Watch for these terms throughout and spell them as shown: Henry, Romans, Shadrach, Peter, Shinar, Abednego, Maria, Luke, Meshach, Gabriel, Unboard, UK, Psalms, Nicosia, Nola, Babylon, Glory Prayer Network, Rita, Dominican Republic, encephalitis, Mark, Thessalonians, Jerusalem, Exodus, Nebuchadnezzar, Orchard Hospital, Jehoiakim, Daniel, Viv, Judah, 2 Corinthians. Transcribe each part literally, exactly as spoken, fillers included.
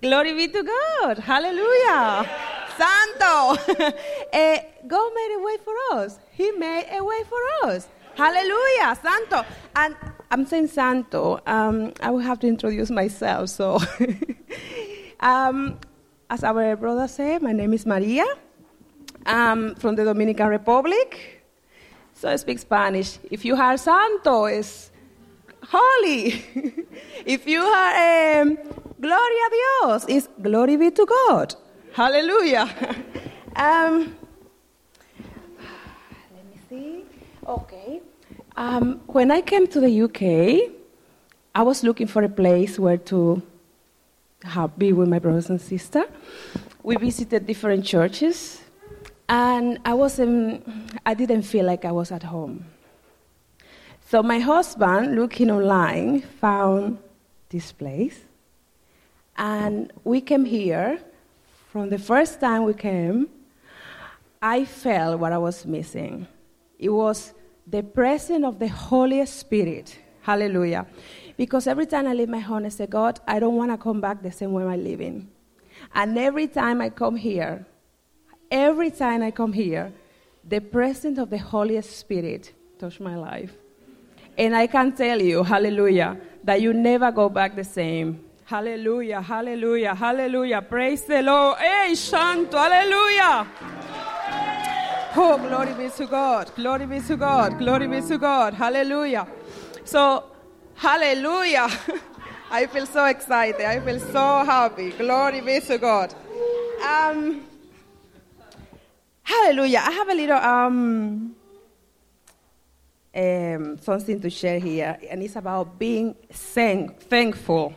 Glory be to God. Hallelujah. Santo. uh, God made a way for us. He made a way for us. Hallelujah. Santo. And I'm saying Santo. Um, I will have to introduce myself. So, um, as our brother said, my name is Maria. I'm from the Dominican Republic. So I speak Spanish. If you are Santo, it's holy. If you are um, Gloria Dios, it's glory be to God. Hallelujah. um, let me see. Okay. Um, when I came to the U K, I was looking for a place where to have, be with my brothers and sisters. We visited different churches, and I wasn't. I didn't feel like I was at home. So my husband, looking online, found this place, and we came here. From the first time we came, I felt what I was missing. It was the presence of the Holy Spirit. Hallelujah. Because every time I leave my home, I say, God, I don't want to come back the same way I'm living. And every time I come here, every time I come here, the presence of the Holy Spirit touched my life. And I can tell you, hallelujah, that you never go back the same. Hallelujah, hallelujah, hallelujah. Praise the Lord. Hey, Shanto, hallelujah. Oh, glory be to God. Glory be to God. Glory be to God. Hallelujah. So, hallelujah. I feel so excited. I feel so happy. Glory be to God. Um, hallelujah. I have a little um, um, something to share here, and it's about being thank- thankful.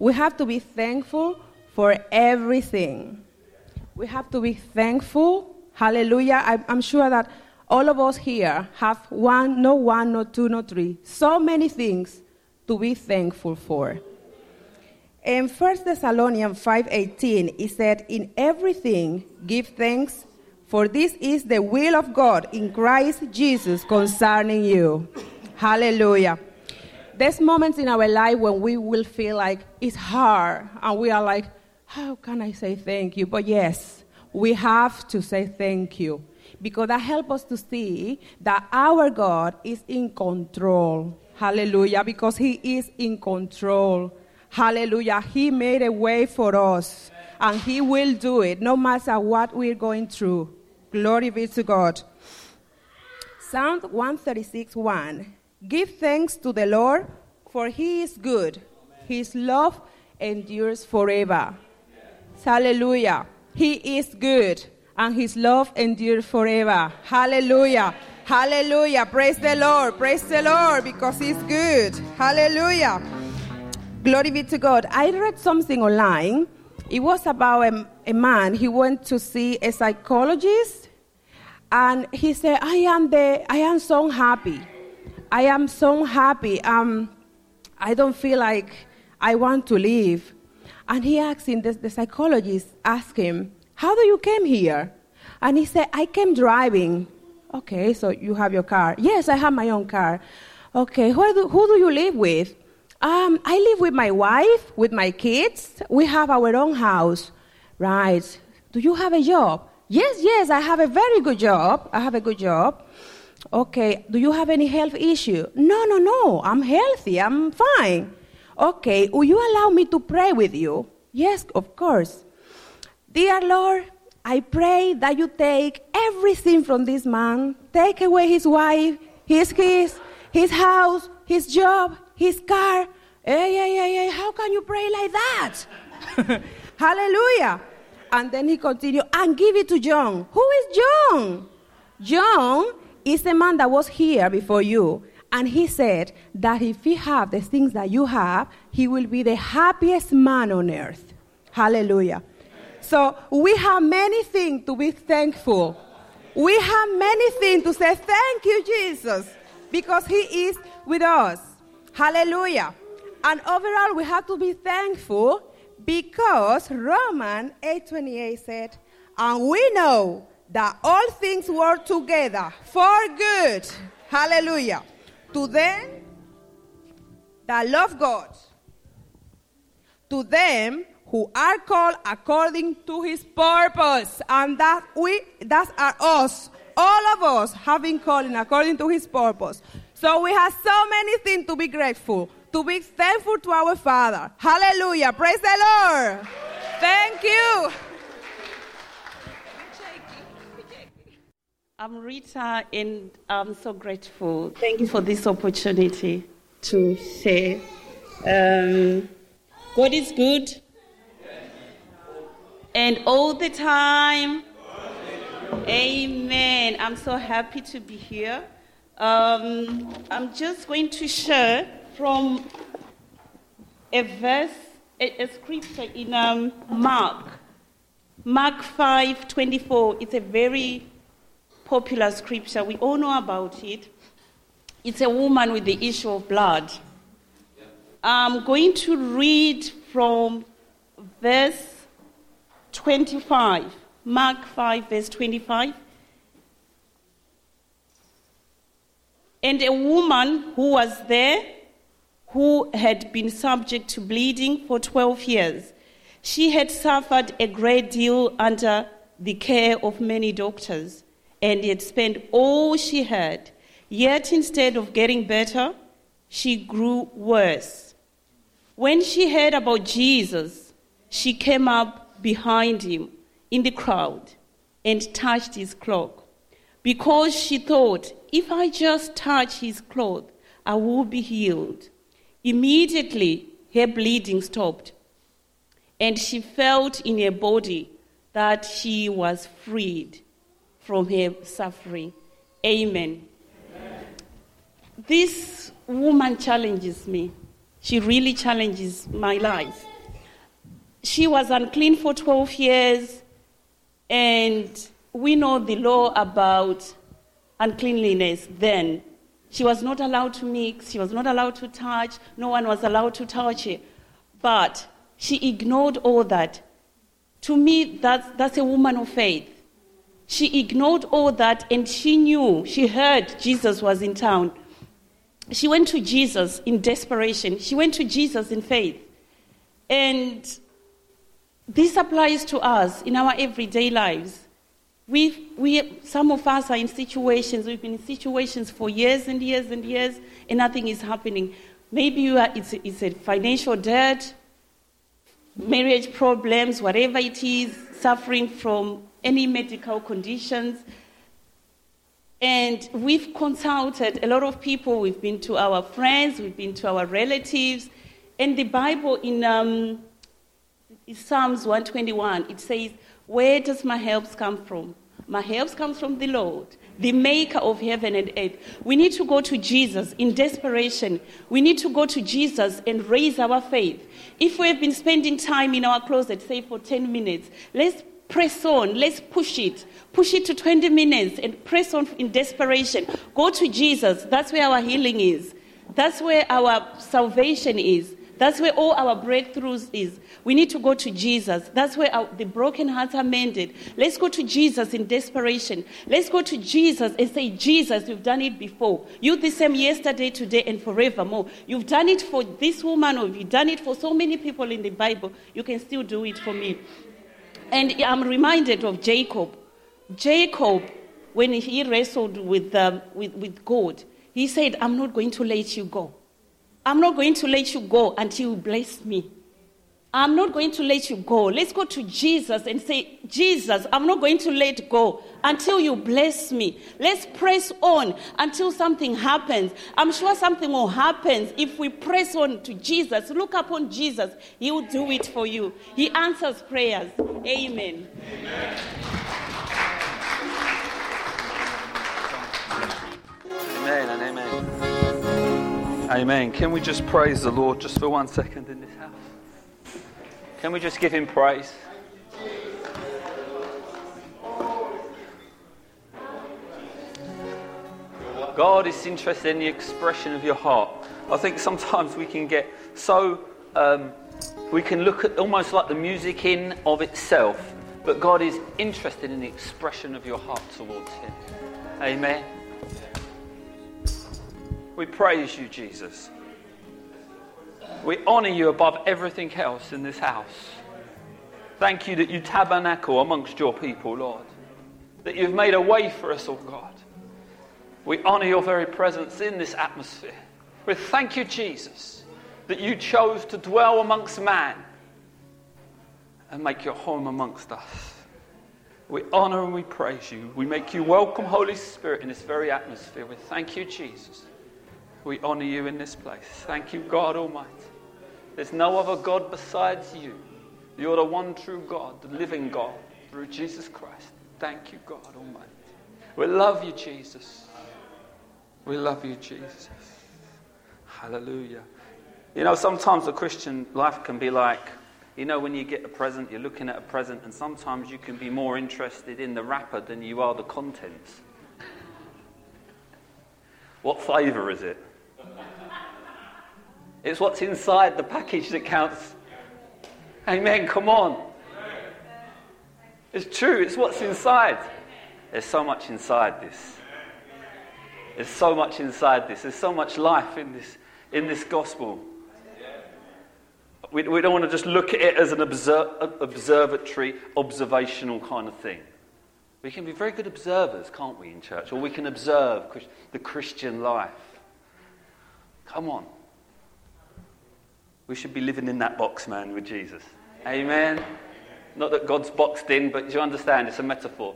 We have to be thankful for everything. We have to be thankful. Hallelujah. I, I'm sure that all of us here have one, no one, no two, no three. So many things to be thankful for. In First Thessalonians five eighteen, it said, in everything give thanks, for this is the will of God in Christ Jesus concerning you. Hallelujah. There's moments in our life when we will feel like it's hard, and we are like, how can I say thank you? But yes, we have to say thank you, because that helps us to see that our God is in control. Hallelujah, because He is in control. Hallelujah, He made a way for us, and He will do it, no matter what we're going through. Glory be to God. Psalm one thirty-six one. Give thanks to the Lord, for He is good. Amen. His love endures forever. Yes. Hallelujah. He is good, and His love endures forever. Hallelujah. Hallelujah. Praise the Lord. Praise the Lord, because He's good. Hallelujah. Glory be to God. I read something online. It was about a, a man. He went to see a psychologist, and he said, I am, the, I am so happy. I am so happy. Um, I don't feel like I want to leave. And he asked him, the, the psychologist asked him, how do you came here? And he said, I came driving. Okay, so you have your car. Yes, I have my own car. Okay, who do, who do you live with? Um, I live with my wife, with my kids. We have our own house. Right. Do you have a job? Yes, yes, I have a very good job. I have a good job. Okay, do you have any health issue? No, no, no, I'm healthy, I'm fine. Okay, will you allow me to pray with you? Yes, of course. Dear Lord, I pray that you take everything from this man. Take away his wife, his kids, his house, his job, his car. Hey, hey, hey, hey, how can you pray like that? Hallelujah. And then he continued, and give it to John. Who is John? John is the man that was here before you, and he said that if he have the things that you have, he will be the happiest man on earth. Hallelujah. So we have many things to be thankful. We have many things to say thank you, Jesus, because He is with us. Hallelujah. And overall, we have to be thankful, because Romans eight twenty-eight said, and we know that all things work together for good. Hallelujah. To them that love God, to them who are called according to his purpose. And that we, that are us, all of us, have been called according to his purpose. So we have so many things to be grateful, to be thankful to our Father. Hallelujah. Praise the Lord. Thank you. I'm Rita, and I'm so grateful. Thank you for this opportunity to say um, God is good, and all the time. Amen. I'm so happy to be here. Um, I'm just going to share from a verse, a, a scripture in um, Mark, Mark five twenty-four. It's a very popular scripture. We all know about it. It's a woman with the issue of blood. I'm going to read from verse twenty-five. Mark five, verse twenty-five. And a woman who was there, who had been subject to bleeding for twelve years. She had suffered a great deal under the care of many doctors, and had spent all she had. Yet instead of getting better, she grew worse. When she heard about Jesus, she came up behind him in the crowd and touched his cloak, because she thought, if I just touch his cloak, I will be healed. Immediately, her bleeding stopped, and she felt in her body that she was freed from her suffering. Amen. Amen. This woman challenges me. She really challenges my life. She was unclean for twelve years, and we know the law about uncleanliness then. She was not allowed to mix, she was not allowed to touch, no one was allowed to touch her. But she ignored all that. To me, that's, that's a woman of faith. She ignored all that, and she knew, she heard Jesus was in town. She went to Jesus in desperation. She went to Jesus in faith. And this applies to us in our everyday lives. We, we, some of us are in situations, we've been in situations for years and years and years, and nothing is happening. Maybe you are, it's, it's a financial debt, marriage problems, whatever it is, suffering from any medical conditions. And we've consulted a lot of people. We've been to our friends. We've been to our relatives. And the Bible in um, Psalms one twenty-one, it says, where does my help come from? My help comes from the Lord, the maker of heaven and earth. We need to go to Jesus in desperation. We need to go to Jesus and raise our faith. If we have been spending time in our closet, say for ten minutes, let's press on. Let's push it. Push it to twenty minutes and press on in desperation. Go to Jesus. That's where our healing is. That's where our salvation is. That's where all our breakthroughs is. We need to go to Jesus. That's where our, the broken hearts are mended. Let's go to Jesus in desperation. Let's go to Jesus and say, Jesus, you've done it before. You the same yesterday, today, and forevermore. You've done it for this woman, or you've done it for so many people in the Bible. You can still do it for me. And I'm reminded of Jacob. Jacob, when he wrestled with, um, with, with God, he said, I'm not going to let you go. I'm not going to let you go until you bless me. I'm not going to let you go. Let's go to Jesus and say, Jesus, I'm not going to let go until you bless me. Let's press on until something happens. I'm sure something will happen if we press on to Jesus. Look upon Jesus. He will do it for you. He answers prayers. Amen. Amen. Amen and amen. Amen. Can we just praise the Lord just for one second in this house? Can we just give him praise? God is interested in the expression of your heart. I think sometimes we can get so, um, we can look at almost like the music in of itself, but God is interested in the expression of your heart towards him. Amen. We praise you, Jesus. We honour you above everything else in this house. Thank you that you tabernacle amongst your people, Lord. That you've made a way for us, oh God. We honor your very presence in this atmosphere. We thank you, Jesus, that you chose to dwell amongst man and make your home amongst us. We honor and we praise you. We make you welcome, Holy Spirit, in this very atmosphere. We thank you, Jesus. We honor you in this place. Thank you, God Almighty. There's no other God besides you. You're the one true God, the living God, through Jesus Christ. Thank you, God Almighty. We love you, Jesus. We love you, Jesus. Hallelujah. You know, sometimes the Christian life can be like, you know, when you get a present, you're looking at a present, and sometimes you can be more interested in the wrapper than you are the contents. What flavour is it? It's what's inside the package that counts. Amen, come on. It's true, it's what's inside. There's so much inside this. There's so much inside this. There's so much life in this in this gospel. We, we don't want to just look at it as an observ- observatory, observational kind of thing. We can be very good observers, can't we, in church? Or we can observe Christ- the Christian life. Come on. We should be living in that box, man, with Jesus. Amen. Amen. Not that God's boxed in, but you understand, it's a metaphor.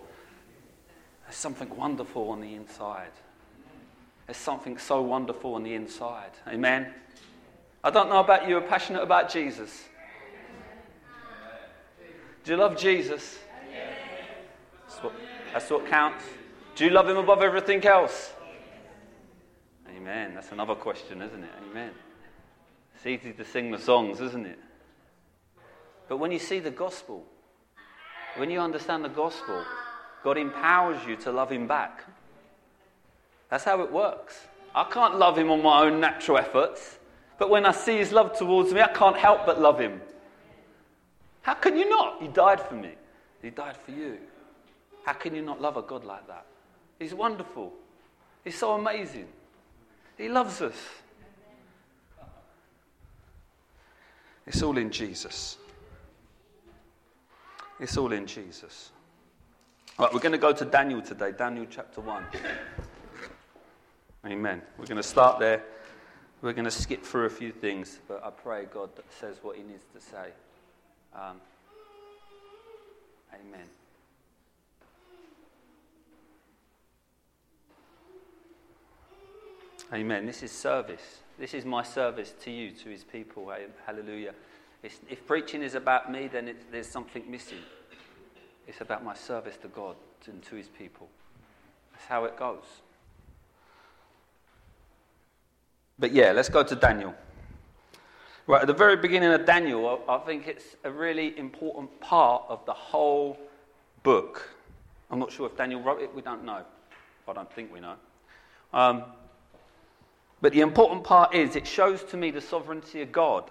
There's something wonderful on the inside. There's something so wonderful on the inside. Amen. I don't know about you, are passionate about Jesus? Do you love Jesus? That's what, that's what counts. Do you love him above everything else? Amen. That's another question, isn't it? Amen. It's easy to sing the songs, isn't it? But when you see the gospel, when you understand the gospel, God empowers you to love him back. That's how it works. I can't love him on my own natural efforts. But when I see his love towards me, I can't help but love him. How can you not? He died for me. He died for you. How can you not love a God like that? He's wonderful. He's so amazing. He loves us. It's all in Jesus. It's all in Jesus. All right, we're going to go to Daniel today. Daniel chapter one. Amen. We're going to start there. We're going to skip through a few things, but I pray God says what he needs to say. Um, amen. Amen. This is service. This is my service to you, to his people. Hallelujah. It's, if preaching is about me, then it's, there's something missing. It's about my service to God and to his people. That's how it goes. But yeah, let's go to Daniel. Right, at the very beginning of Daniel, I think it's a really important part of the whole book. I'm not sure if Daniel wrote it, we don't know. I don't think we know. Um, but the important part is it shows to me the sovereignty of God.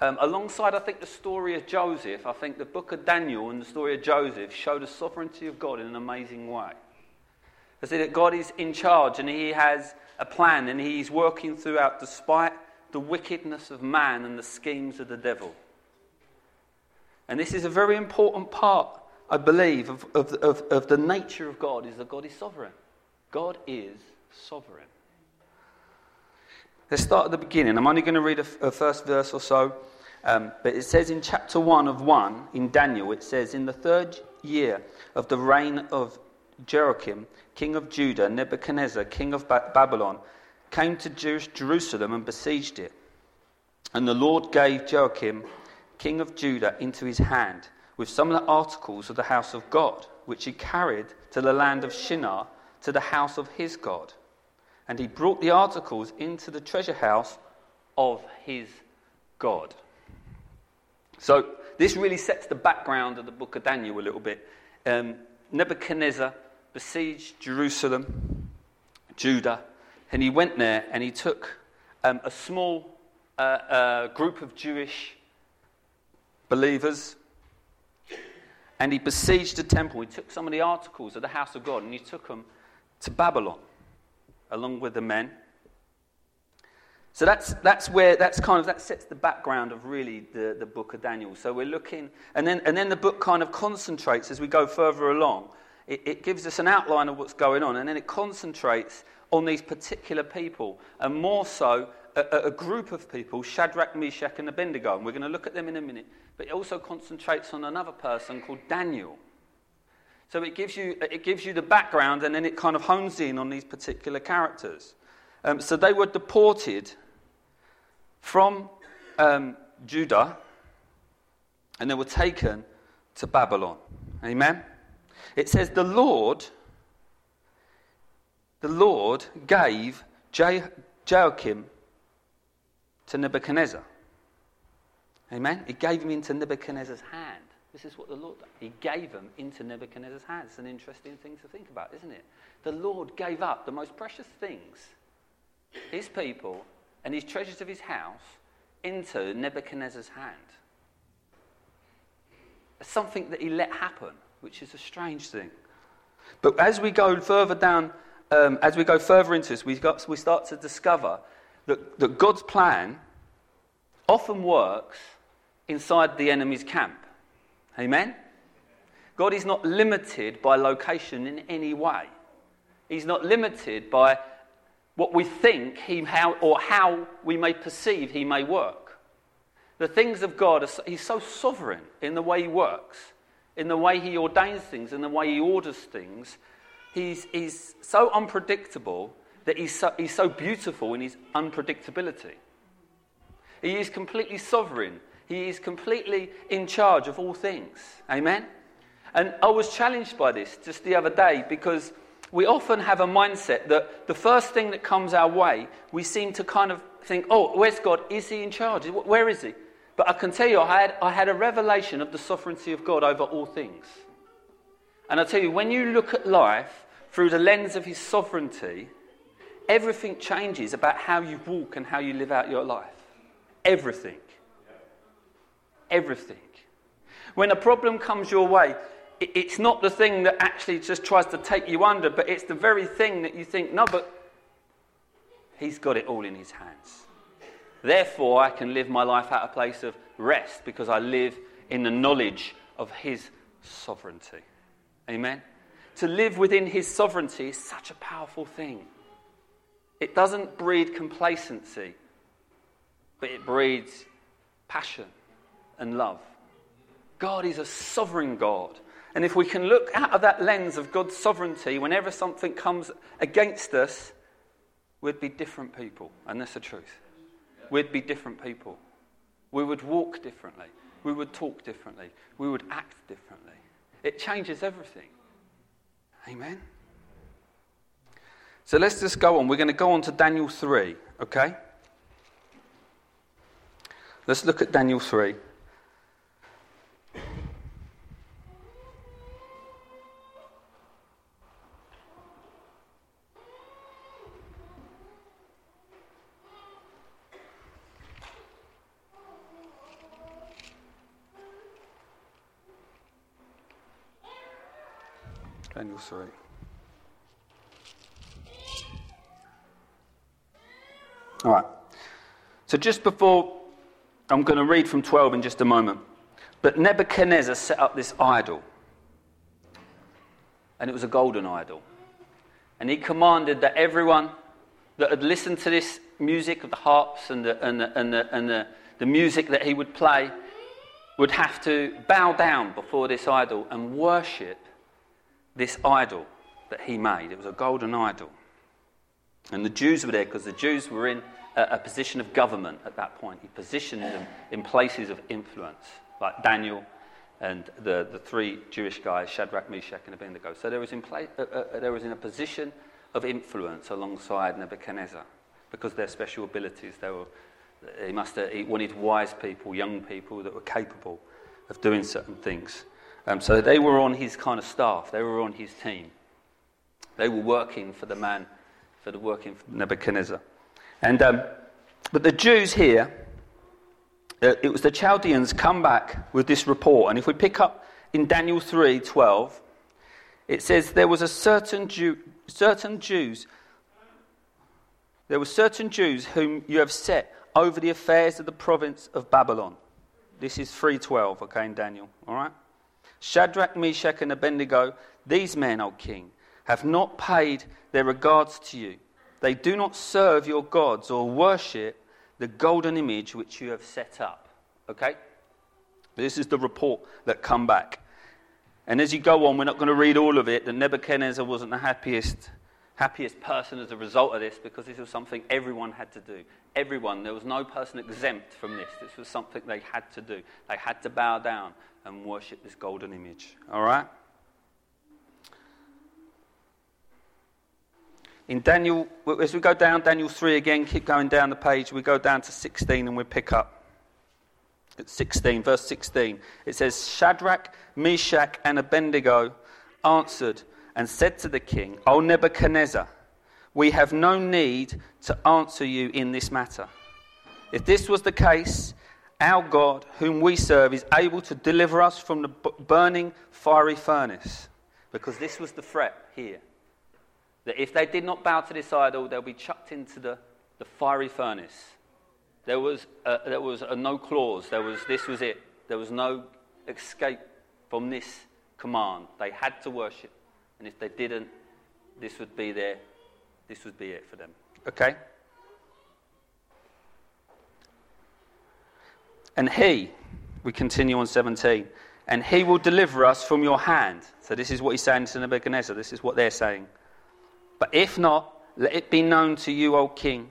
Um, alongside, I think, the story of Joseph, I think the book of Daniel and the story of Joseph show the sovereignty of God in an amazing way. I see that God is in charge and he has a plan and he's working throughout despite the wickedness of man and the schemes of the devil. And this is a very important part, I believe, of, of, of, of the nature of God, is that God is sovereign. God is sovereign. Let's start at the beginning. I'm only going to read a, a first verse or so. Um, but it says in chapter one of one in Daniel, it says, in the third year of the reign of Jehoiakim, king of Judah, Nebuchadnezzar, king of ba- Babylon, came to Jerusalem and besieged it. And the Lord gave Jehoiakim, king of Judah, into his hand, with some of the articles of the house of God, which he carried to the land of Shinar, to the house of his God. And he brought the articles into the treasure house of his God. So this really sets the background of the book of Daniel a little bit. Um, Nebuchadnezzar besieged Jerusalem, Judah, and he went there and he took um, a small uh, uh, group of Jewish believers and he besieged the temple. He took some of the articles of the house of God and he took them to Babylon along with the men. So that's that's where that's kind of that sets the background of really the, the book of Daniel. So we're looking, and then and then the book kind of concentrates as we go further along. It, it gives us an outline of what's going on, and then it concentrates on these particular people, and more so a, a group of people: Shadrach, Meshach, and Abednego. And we're going to look at them in a minute. But it also concentrates on another person called Daniel. So it gives you it gives you the background, and then it kind of hones in on these particular characters. Um, so they were deported from um, Judah, and they were taken to Babylon. Amen? It says, the Lord, the Lord gave Je- Jehoiakim to Nebuchadnezzar. Amen? He gave him into Nebuchadnezzar's hand. This is what the Lord did. He gave him into Nebuchadnezzar's hand. It's an interesting thing to think about, isn't it? The Lord gave up the most precious things, his people, and his treasures of his house into Nebuchadnezzar's hand. Something that he let happen, which is a strange thing. But as we go further down, um, as we go further into this, we've got, we start to discover that, that God's plan often works inside the enemy's camp. Amen? God is not limited by location in any way. He's not limited by what we think he how or how we may perceive he may work. The things of God, are so, he's so sovereign in the way he works, in the way he ordains things, in the way he orders things. He's, he's so unpredictable that he's so, he's so beautiful in his unpredictability. He is completely sovereign. He is completely in charge of all things. Amen? And I was challenged by this just the other day because we often have a mindset that the first thing that comes our way, we seem to kind of think, oh, where's God? Is he in charge? Where is he? But I can tell you, I had, I had a revelation of the sovereignty of God over all things. And I tell you, when you look at life through the lens of his sovereignty, everything changes about how you walk and how you live out your life. Everything. Everything. When a problem comes your way, it's not the thing that actually just tries to take you under, but it's the very thing that you think, no, but he's got it all in his hands. Therefore, I can live my life out of a place of rest because I live in the knowledge of his sovereignty. Amen? To live within his sovereignty is such a powerful thing. It doesn't breed complacency, but it breeds passion and love. God is a sovereign God. And if we can look out of that lens of God's sovereignty, whenever something comes against us, we'd be different people. And that's the truth. We'd be different people. We would walk differently. We would talk differently. We would act differently. It changes everything. Amen? So let's just go on. We're going to go on to Daniel three, okay? Let's look at Daniel three. Daniel three. All right. So just before, I'm going to read from twelve in just a moment. But Nebuchadnezzar set up this idol. And it was a golden idol. And he commanded that everyone that had listened to this music of the harps and the, and the, and the, and the, the music that he would play would have to bow down before this idol and worship this idol that he made. It was a golden idol. And the Jews were there because the Jews were in a, a position of government at that point. He positioned them in places of influence, like Daniel and the, the three Jewish guys, Shadrach, Meshach, and Abednego. So there was in place, uh, uh, there was in a position of influence alongside Nebuchadnezzar because their special abilities. They were he must have, he wanted wise people, young people that were capable of doing certain things. Um, so they were on his kind of staff. They were on his team. They were working for the man, for the working for Nebuchadnezzar. And um, but the Jews here, uh, it was the Chaldeans come back with this report. And if we pick up in Daniel three twelve, it says there was a certain Jew, certain Jews There were certain Jews whom you have set over the affairs of the province of Babylon. This is three twelve, okay, in Daniel, all right? Shadrach, Meshach, and Abednego, these men, O king, have not paid their regards to you. They do not serve your gods or worship the golden image which you have set up, okay? This is the report that come back. And as you go on, we're not going to read all of it, that Nebuchadnezzar wasn't the happiest happiest person as a result of this, because this was something everyone had to do. Everyone, there was no person exempt from this. This was something they had to do. They had to bow down and worship this golden image, all right? In Daniel, as we go down, Daniel three again, keep going down the page, we go down to sixteen and we pick up. At sixteen, verse sixteen, it says, Shadrach, Meshach, and Abednego answered and said to the king, O Nebuchadnezzar, we have no need to answer you in this matter. If this was the case, our God, whom we serve, is able to deliver us from the burning fiery furnace. Because this was the threat here. That if they did not bow to this idol, they'll be chucked into the, the fiery furnace. There was a, there was a no clause. There was this was it. There was no escape from this command. They had to worship. And if they didn't, this would be their, this would be it for them. Okay? And he, we continue on seventeen, and he will deliver us from your hand. So this is what he's saying to Nebuchadnezzar. This is what they're saying. But if not, let it be known to you, O king,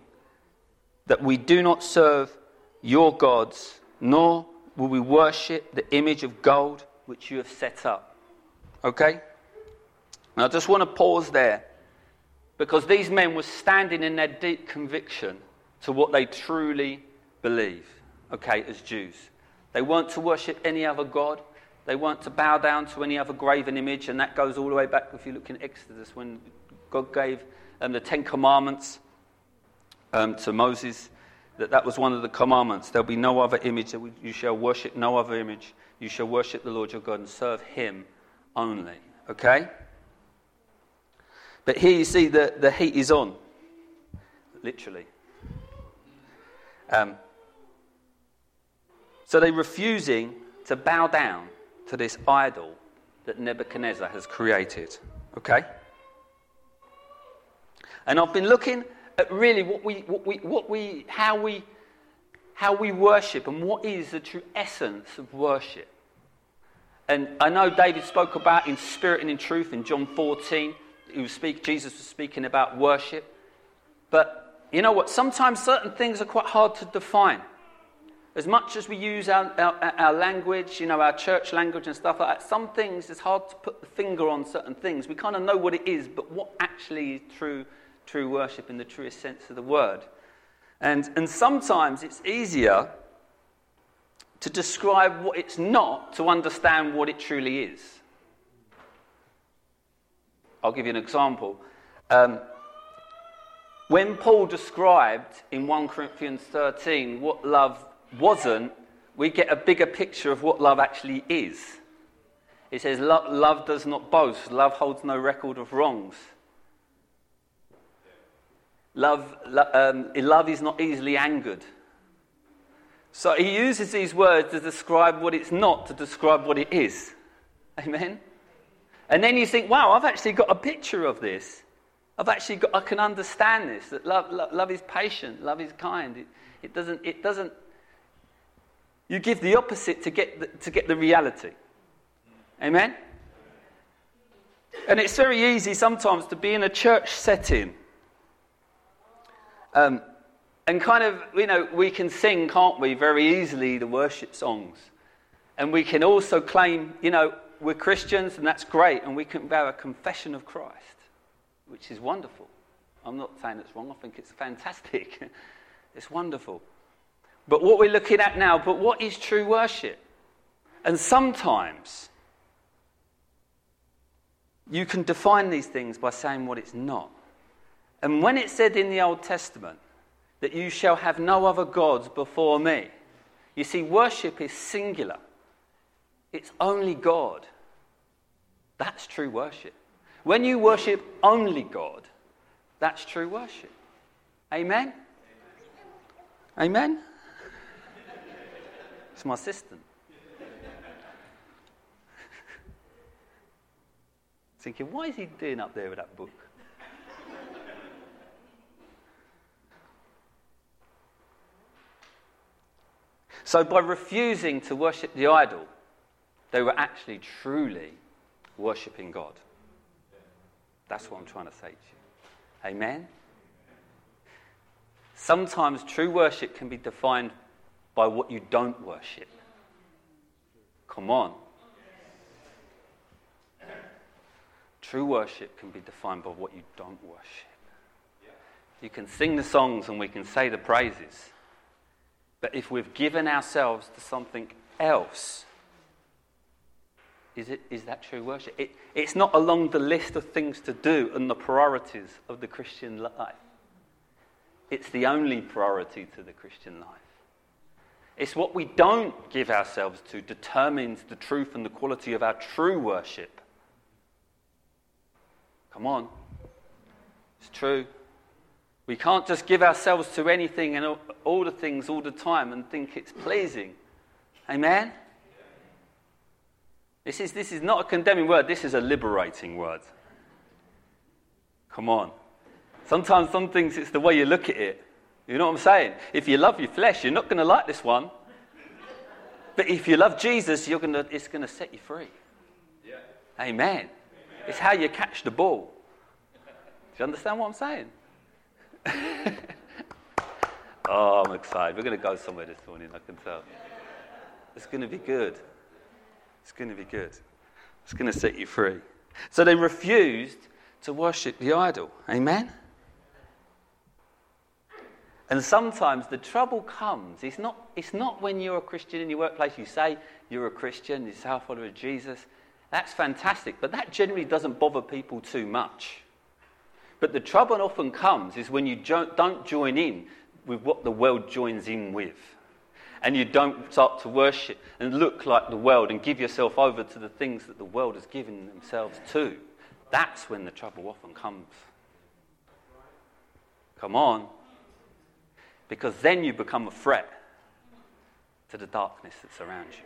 that we do not serve your gods, nor will we worship the image of gold which you have set up. Okay? And I just want to pause there, because these men were standing in their deep conviction to what they truly believe, okay, as Jews. They weren't to worship any other god. They weren't to bow down to any other graven image, and that goes all the way back, if you look in Exodus, when God gave um, the Ten Commandments um, to Moses, that that was one of the commandments. There'll be no other image. You shall worship no other image. You shall worship the Lord your God and serve him only, okay? But here you see the, the heat is on, literally. Um, so they're refusing to bow down to this idol that Nebuchadnezzar has created, okay? And I've been looking at really what we, what we, what we, how we, how we worship, and what is the true essence of worship. And I know David spoke about in spirit and in truth in John fourteen. He was speak, Jesus was speaking about worship. But you know what? Sometimes certain things are quite hard to define. As much as we use our, our, our language, you know, our church language and stuff like that, some things it's hard to put the finger on certain things. We kind of know what it is, but what actually is true, true worship in the truest sense of the word. And, and sometimes it's easier to describe what it's not to understand what it truly is. I'll give you an example. Um, when Paul described in First Corinthians thirteen what love wasn't, we get a bigger picture of what love actually is. It says, love, love does not boast. Love holds no record of wrongs. Love, lo- um, love is not easily angered. So he uses these words to describe what it's not, to describe what it is. Amen? And then you think, wow, I've actually got a picture of this. I've actually got, I can understand this, that love, love, love is patient, love is kind. It, it doesn't, it doesn't, you give the opposite to get the, to get the reality. Amen? And it's very easy sometimes to be in a church setting. Um, and kind of, you know, we can sing, can't we, very easily the worship songs. And we can also claim, you know, we're Christians, and that's great, and we can bear a confession of Christ, which is wonderful. I'm not saying it's wrong. I think it's fantastic. It's wonderful. But what we're looking at now, but what is true worship? And sometimes you can define these things by saying what it's not. And when it said in the Old Testament that you shall have no other gods before me, you see, worship is singular. It's only God. That's true worship. When you worship only God, that's true worship. Amen? Amen? It's my assistant. Thinking, why is he doing up there with that book? So by refusing to worship the idol, they were actually truly worshipping God. That's what I'm trying to say to you. Amen? Sometimes true worship can be defined by what you don't worship. Come on. True worship can be defined by what you don't worship. You can sing the songs and we can say the praises. But if we've given ourselves to something else, is it is that true worship? It, it's not along the list of things to do and the priorities of the Christian life. It's the only priority to the Christian life. It's what we don't give ourselves to determines the truth and the quality of our true worship. Come on. It's true. We can't just give ourselves to anything and all the things all the time and think it's pleasing. Amen? This is, this is not a condemning word. This is a liberating word. Come on. Sometimes some things it's the way you look at it. You know what I'm saying? If you love your flesh, you're not going to like this one. But if you love Jesus, you're going to, it's going to set you free. Yeah. Amen. Amen. It's how you catch the ball. Do you understand what I'm saying? Oh, I'm excited. We're going to go somewhere this morning, I can tell. It's going to be good. It's going to be good. It's going to set you free. So they refused to worship the idol. Amen? And sometimes the trouble comes. It's not, it's not when you're a Christian in your workplace. You say you're a Christian, you say, I'm a follower of Jesus. That's fantastic. But that generally doesn't bother people too much. But the trouble often comes is when you don't join in with what the world joins in with. And you don't start to worship and look like the world and give yourself over to the things that the world has given themselves to. That's when the trouble often comes. Come on. Because then you become a threat to the darkness that surrounds you.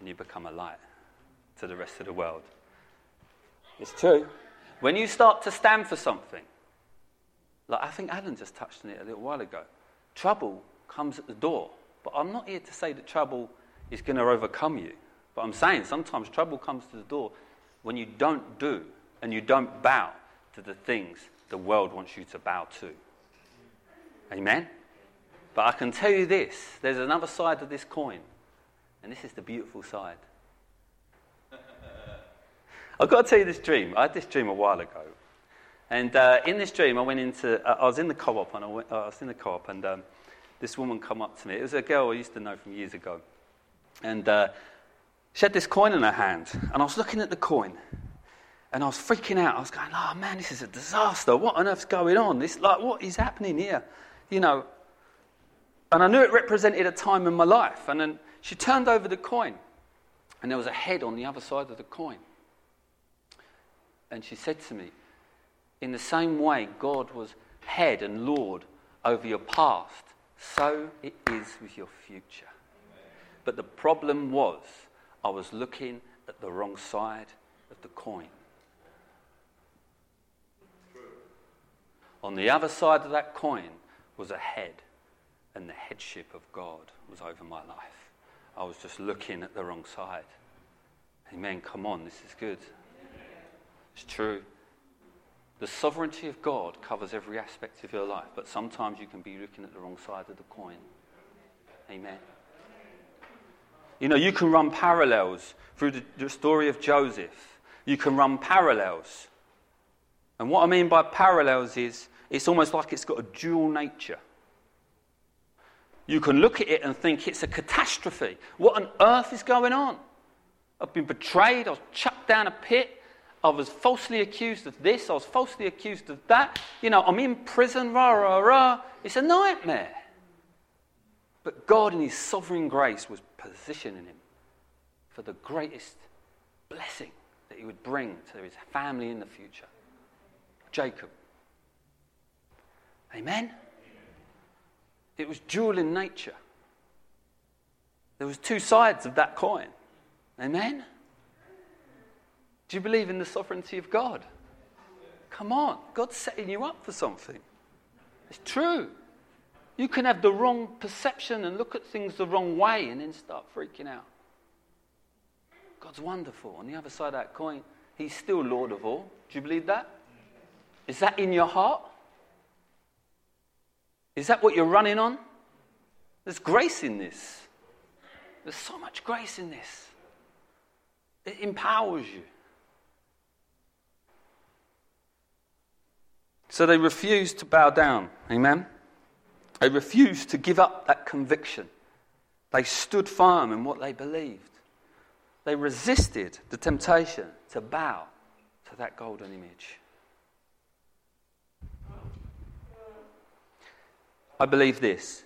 And you become a light to the rest of the world. It's true. When you start to stand for something, like I think Alan just touched on it a little while ago, trouble comes at the door. But I'm not here to say that trouble is going to overcome you. But I'm saying sometimes trouble comes to the door when you don't do and you don't bow to the things the world wants you to bow to. Amen? But I can tell you this, there's another side of this coin. And this is the beautiful side. I've got to tell you this dream. I had this dream a while ago. And uh, in this dream, I went into, uh, I was in the co-op, and I, went, uh, I was in the co-op, and um, this woman come up to me. It was a girl I used to know from years ago. And uh, she had this coin in her hand, and I was looking at the coin, and I was freaking out. I was going, oh man, this is a disaster. What on earth's going on? This, like, what is happening here? You know, and I knew it represented a time in my life. And then she turned over the coin, and there was a head on the other side of the coin. And she said to me, in the same way God was head and Lord over your past, so it is with your future. But the problem was, I was looking at the wrong side of the coin. On the other side of that coin was a head, and the headship of God was over my life. I was just looking at the wrong side. Amen, come on, this is good. It's true. The sovereignty of God covers every aspect of your life, but sometimes you can be looking at the wrong side of the coin. Amen. You know, you can run parallels through the, the story of Joseph. You can run parallels. And what I mean by parallels is, it's almost like it's got a dual nature. You can look at it and think it's a catastrophe. What on earth is going on? I've been betrayed, I was chucked down a pit, I was falsely accused of this, I was falsely accused of that. You know, I'm in prison, rah, rah, rah. It's a nightmare. But God in his sovereign grace was positioning him for the greatest blessing that he would bring to his family in the future. Jacob. Amen? It was dual in nature. There was two sides of that coin. Amen? Do you believe in the sovereignty of God? Come on. God's setting you up for something. It's true. You can have the wrong perception and look at things the wrong way and then start freaking out. God's wonderful. On the other side of that coin, he's still Lord of all. Do you believe that? Is that in your heart? Is that what you're running on? There's grace in this. There's so much grace in this. It empowers you. So they refused to bow down. Amen? They refused to give up that conviction. They stood firm in what they believed. They resisted the temptation to bow to that golden image. I believe this.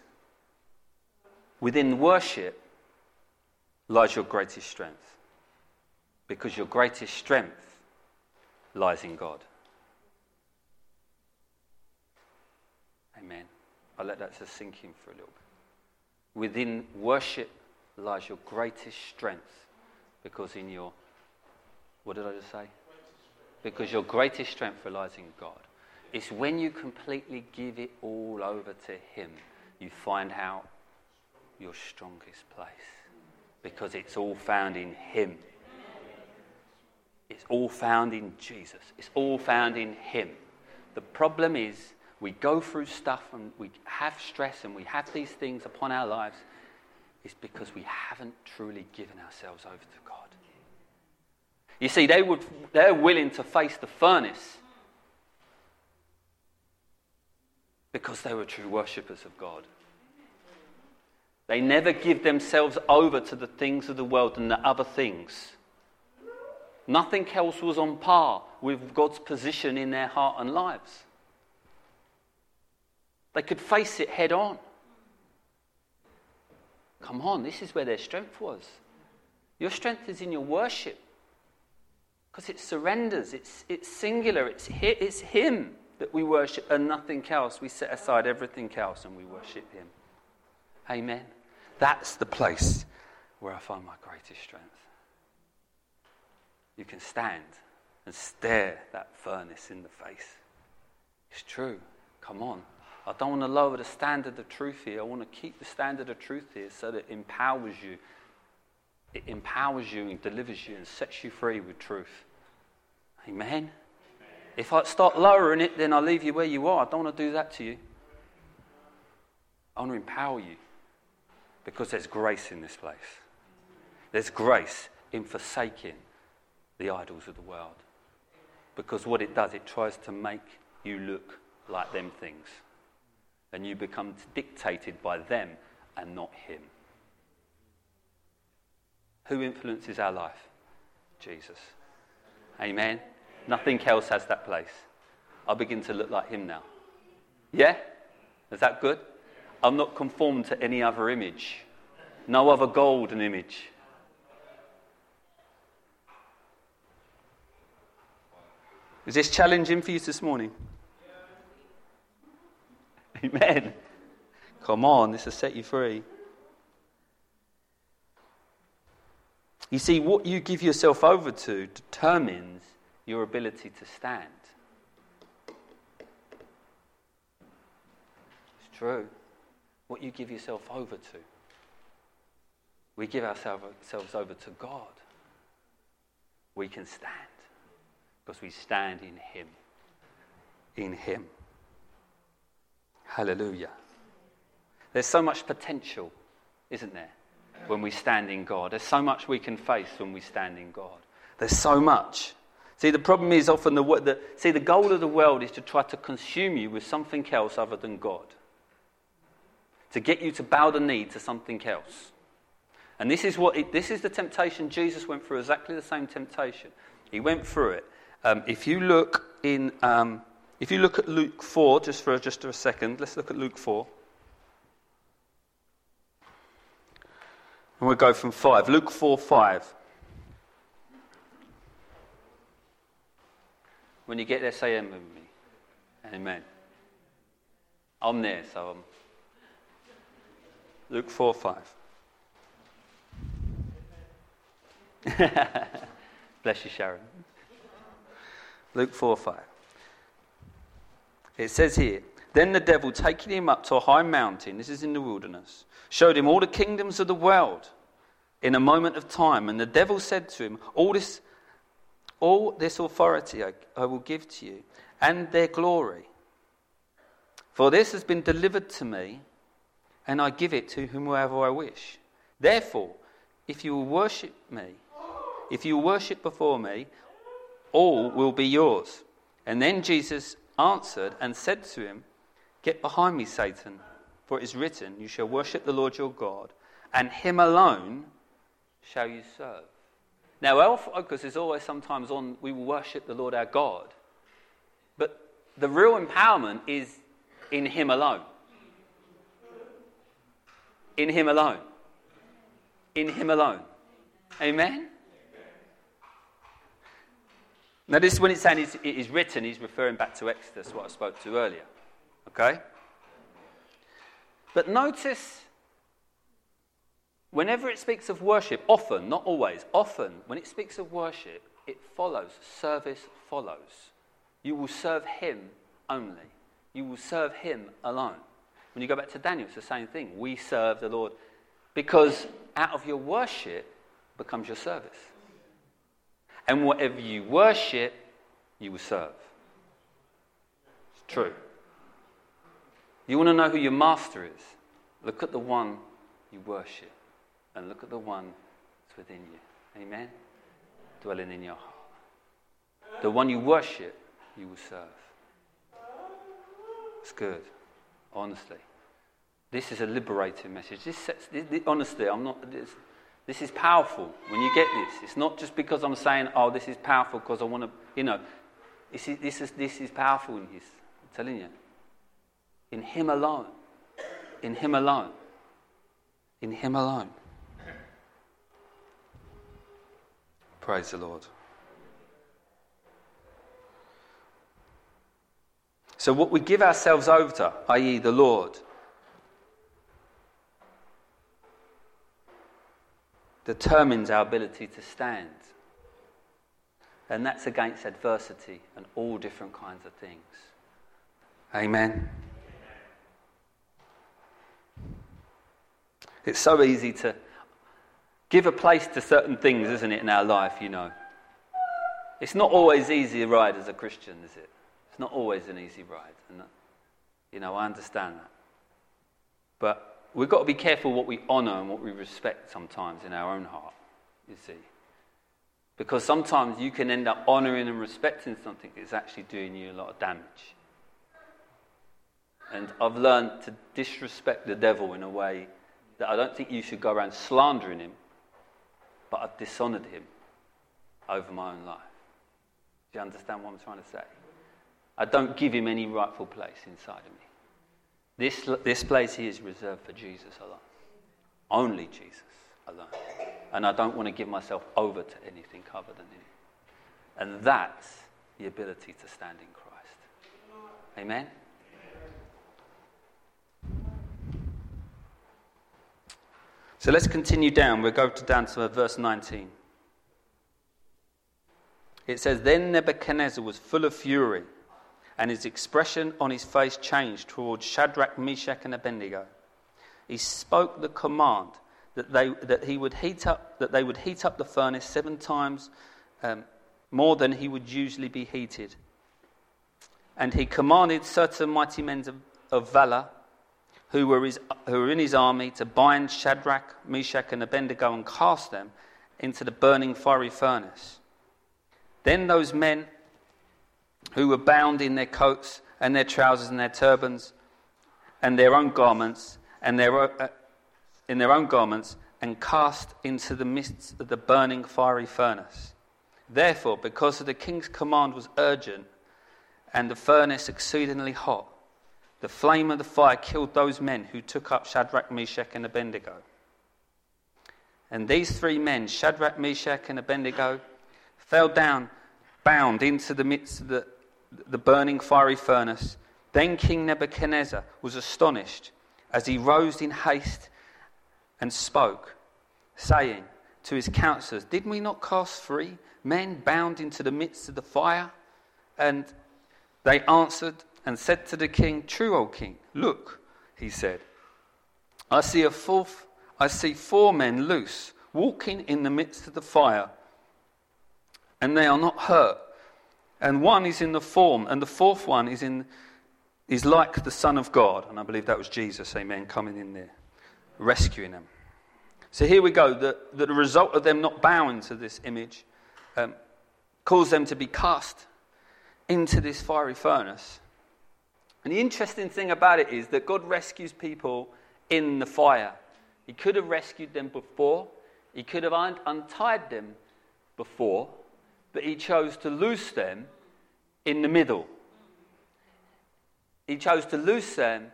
Within worship lies your greatest strength. Because your greatest strength lies in God. Amen. I'll let that just sink in for a little bit. Within worship lies your greatest strength. Because in your, what did I just say? Because your greatest strength lies in God. It's when you completely give it all over to him, you find out your strongest place. Because it's all found in him. It's all found in Jesus. It's all found in him. The problem is we go through stuff and we have stress and we have these things upon our lives. It's because we haven't truly given ourselves over to God. You see, they would, they're willing to face the furnace because they were true worshippers of God. They never give themselves over to the things of the world and the other things. Nothing else was on par with God's position in their heart and lives. They could face it head on. Come on, this is where their strength was. Your strength is in your worship. Because it surrenders, it's it's singular, it's hi, it's him that we worship and nothing else. We set aside everything else and we worship him. Amen. That's the place where I find my greatest strength. You can stand and stare that furnace in the face. It's true. Come on. I don't want to lower the standard of truth here. I want to keep the standard of truth here so that it empowers you. It empowers you and delivers you and sets you free with truth. Amen? Amen. If I start lowering it, then I leave you where you are. I don't want to do that to you. I want to empower you because there's grace in this place. There's grace in forsaking the idols of the world. Because what it does, it tries to make you look like them things. And you become dictated by them and not him. Who influences our life? Jesus. Amen? Nothing else has that place. I begin to look like him now. Yeah? Is that good? I'm not conformed to any other image. No other golden image. Is this challenging for you this morning? Yeah. Amen. Come on, this will set you free. You see, what you give yourself over to determines your ability to stand. It's true. What you give yourself over to. We give ourselves over to God. We can stand. Because we stand in him. In him. Hallelujah. There's so much potential, isn't there? When we stand in God. There's so much we can face when we stand in God. There's so much. See, the problem is often the, the see, the goal of the world is to try to consume you with something else other than God. To get you to bow the knee to something else. And this is what it, this is the temptation Jesus went through, exactly the same temptation. He went through it. Um, if you look in, um, if you look at Luke four, just for just for a second, let's look at Luke four, and we'll go from five. Luke four five. When you get there, say amen with me. Amen. I'm there, so I'm Luke four five. Bless you, Sharon. Luke four five. It says here, "Then the devil, taking him up to a high mountain," this is in the wilderness, "showed him all the kingdoms of the world in a moment of time. And the devil said to him, all this, all this authority I, I will give to you, and their glory. For this has been delivered to me, and I give it to whomever I wish. Therefore, if you will worship me, if you worship before me, all will be yours." And then Jesus answered and said to him, "Get behind me, Satan, for it is written, you shall worship the Lord your God, and him alone shall you serve." Now, our focus is always sometimes on we will worship the Lord our God. But the real empowerment is in him alone. In him alone. In him alone. Amen? Now, this is when it's saying it is written, he's referring back to Exodus, what I spoke to earlier. Okay? But notice, whenever it speaks of worship, often, not always, often, when it speaks of worship, it follows, service follows. You will serve him only. You will serve him alone. When you go back to Daniel, it's the same thing. We serve the Lord because out of your worship becomes your service. And whatever you worship, you will serve. It's true. You want to know who your master is? Look at the one you worship. And look at the one that's within you. Amen? Dwelling in your heart. The one you worship, you will serve. It's good. Honestly. This is a liberating message. This sets, this, this, honestly, I'm not... This, This is powerful when you get this. It's not just because I'm saying, oh, this is powerful because I want to, you know. This is, this is, this is powerful in his, I'm telling you. In him alone. In him alone. In him alone. Praise the Lord. So what we give ourselves over to, that is the Lord, determines our ability to stand. And that's against adversity and all different kinds of things. Amen. It's so easy to give a place to certain things, isn't it, in our life, you know. It's not always easy to ride as a Christian, is it? It's not always an easy ride. And that, you know, I understand that. But we've got to be careful what we honour and what we respect sometimes in our own heart, you see. Because sometimes you can end up honouring and respecting something that's actually doing you a lot of damage. And I've learned to disrespect the devil in a way that I don't think you should go around slandering him, but I've dishonoured him over my own life. Do you understand what I'm trying to say? I don't give him any rightful place inside of me. This this place here is reserved for Jesus alone. Only Jesus alone. And I don't want to give myself over to anything other than him. And that's the ability to stand in Christ. Amen? So let's continue down. We'll go down to verse nineteen. It says, "Then Nebuchadnezzar was full of fury, and his expression on his face changed towards Shadrach, Meshach, and Abednego. He spoke the command that they that he would heat up that they would heat up the furnace seven times um, more than he would usually be heated. And he commanded certain mighty men of, of valor, who were his who were in his army, to bind Shadrach, Meshach, and Abednego and cast them into the burning fiery furnace. Then those men who were bound in their coats and their trousers and their turbans and their own garments and their own, uh, in their own garments and cast into the midst of the burning fiery furnace. Therefore, because the king's command was urgent and the furnace exceedingly hot, the flame of the fire killed those men who took up Shadrach, Meshach, and Abednego. And these three men, Shadrach, Meshach, and Abednego, fell down bound into the midst of the the burning fiery furnace. Then King Nebuchadnezzar was astonished as he rose in haste and spoke, saying to his counselors, did we not cast three men bound into the midst of the fire? And they answered and said to the king, true, O king. Look, he said, I see a fourth, I see four men loose, walking in the midst of the fire, and they are not hurt. And one is in the form, and the fourth one is in is like the Son of God. And I believe that was Jesus, amen, coming in there, rescuing them. So here we go. The, the result of them not bowing to this image um, caused them to be cast into this fiery furnace. And the interesting thing about it is that God rescues people in the fire. He could have rescued them before. He could have un- untied them before. But he chose to loose them in the middle. He chose to loose them